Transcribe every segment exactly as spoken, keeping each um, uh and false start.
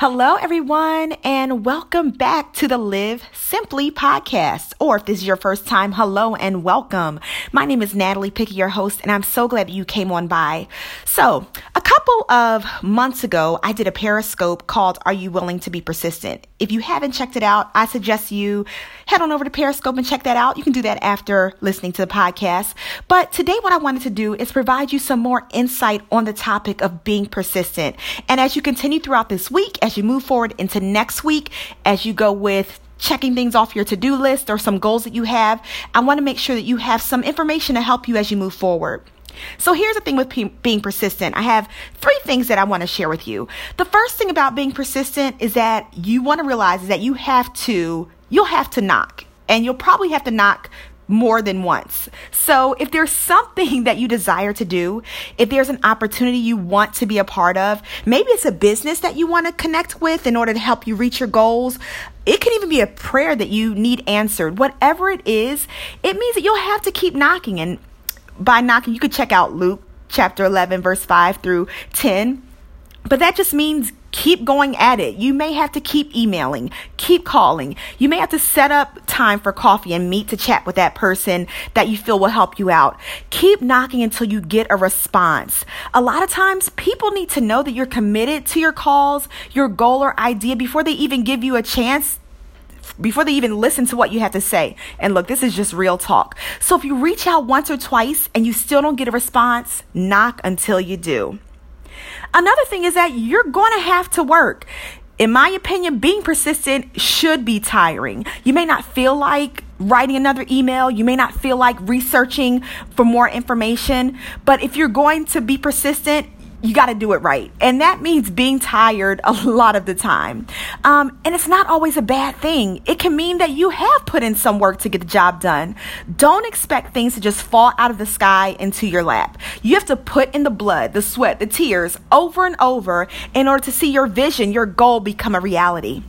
Hello, everyone, and welcome back to the Live Simply podcast. Or if this is your first time, hello and welcome. My name is Natalie Pickett, your host, and I'm so glad that you came on by. So a couple of months ago, I did a Periscope called Are You Willing to Be Persistent? If you haven't checked it out, I suggest you head on over to Periscope and check that out. You can do that after listening to the podcast. But today what I wanted to do is provide you some more insight on the topic of being persistent. And as you continue throughout this week, as you move forward into next week, as you go with checking things off your to-do list or some goals that you have, I want to make sure that you have some information to help you as you move forward. So here's the thing with pe- being persistent. I have three things that I want to share with you. The first thing about being persistent is that you want to realize is that you have to, you'll have to knock, and you'll probably have to knock more than once. So if there's something that you desire to do, if there's an opportunity you want to be a part of, maybe it's a business that you want to connect with in order to help you reach your goals. It can even be a prayer that you need answered. Whatever it is, it means that you'll have to keep knocking. And by knocking, you could check out Luke chapter eleven, verse five through ten. But that just means keep going at it. You may have to keep emailing, keep calling. You may have to set up time for coffee and meet to chat with that person that you feel will help you out. Keep knocking until you get a response. A lot of times people need to know that you're committed to your calls, your goal or idea before they even give you a chance, before they even listen to what you have to say. And look, this is just real talk. So if you reach out once or twice and you still don't get a response, knock until you do. Another thing is that you're going to have to work. In my opinion, being persistent should be tiring. You may not feel like writing another email. You may not feel like researching for more information. But if you're going to be persistent, you got to do it right. And that means being tired a lot of the time. Um, and it's not always a bad thing. It can mean that you have put in some work to get the job done. Don't expect things to just fall out of the sky into your lap. You have to put in the blood, the sweat, the tears over and over in order to see your vision, your goal become a reality.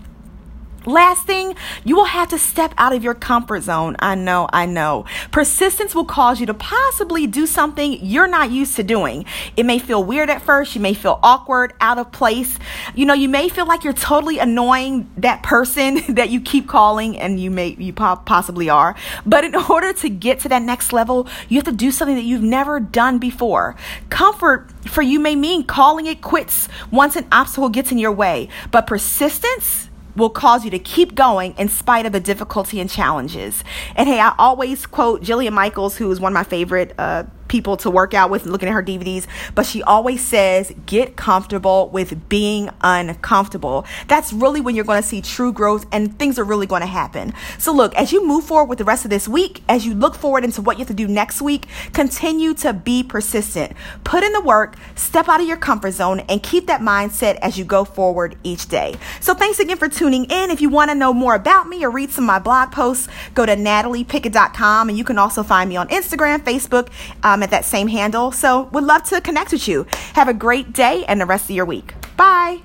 Last thing, you will have to step out of your comfort zone. I know, I know. Persistence will cause you to possibly do something you're not used to doing. It may feel weird at first. You may feel awkward, out of place. You know, you may feel like you're totally annoying that person that you keep calling, and you may, you possibly are. But in order to get to that next level, you have to do something that you've never done before. Comfort for you may mean calling it quits once an obstacle gets in your way, but persistence will cause you to keep going in spite of the difficulty and challenges. And hey, I always quote Jillian Michaels, who is one of my favorite uh, people to work out with, looking at her D V Ds, but she always says, get comfortable with being uncomfortable. That's really when you're going to see true growth and things are really going to happen. So look, as you move forward with the rest of this week, as you look forward into what you have to do next week, continue to be persistent. Put in the work, step out of your comfort zone, and keep that mindset as you go forward each day. So thanks again for tuning in. If you want to know more about me or read some of my blog posts, go to natalie pickett dot com, and you can also find me on Instagram, Facebook, um, at that same handle. So would love to connect with you. Have a great day and the rest of your week. Bye.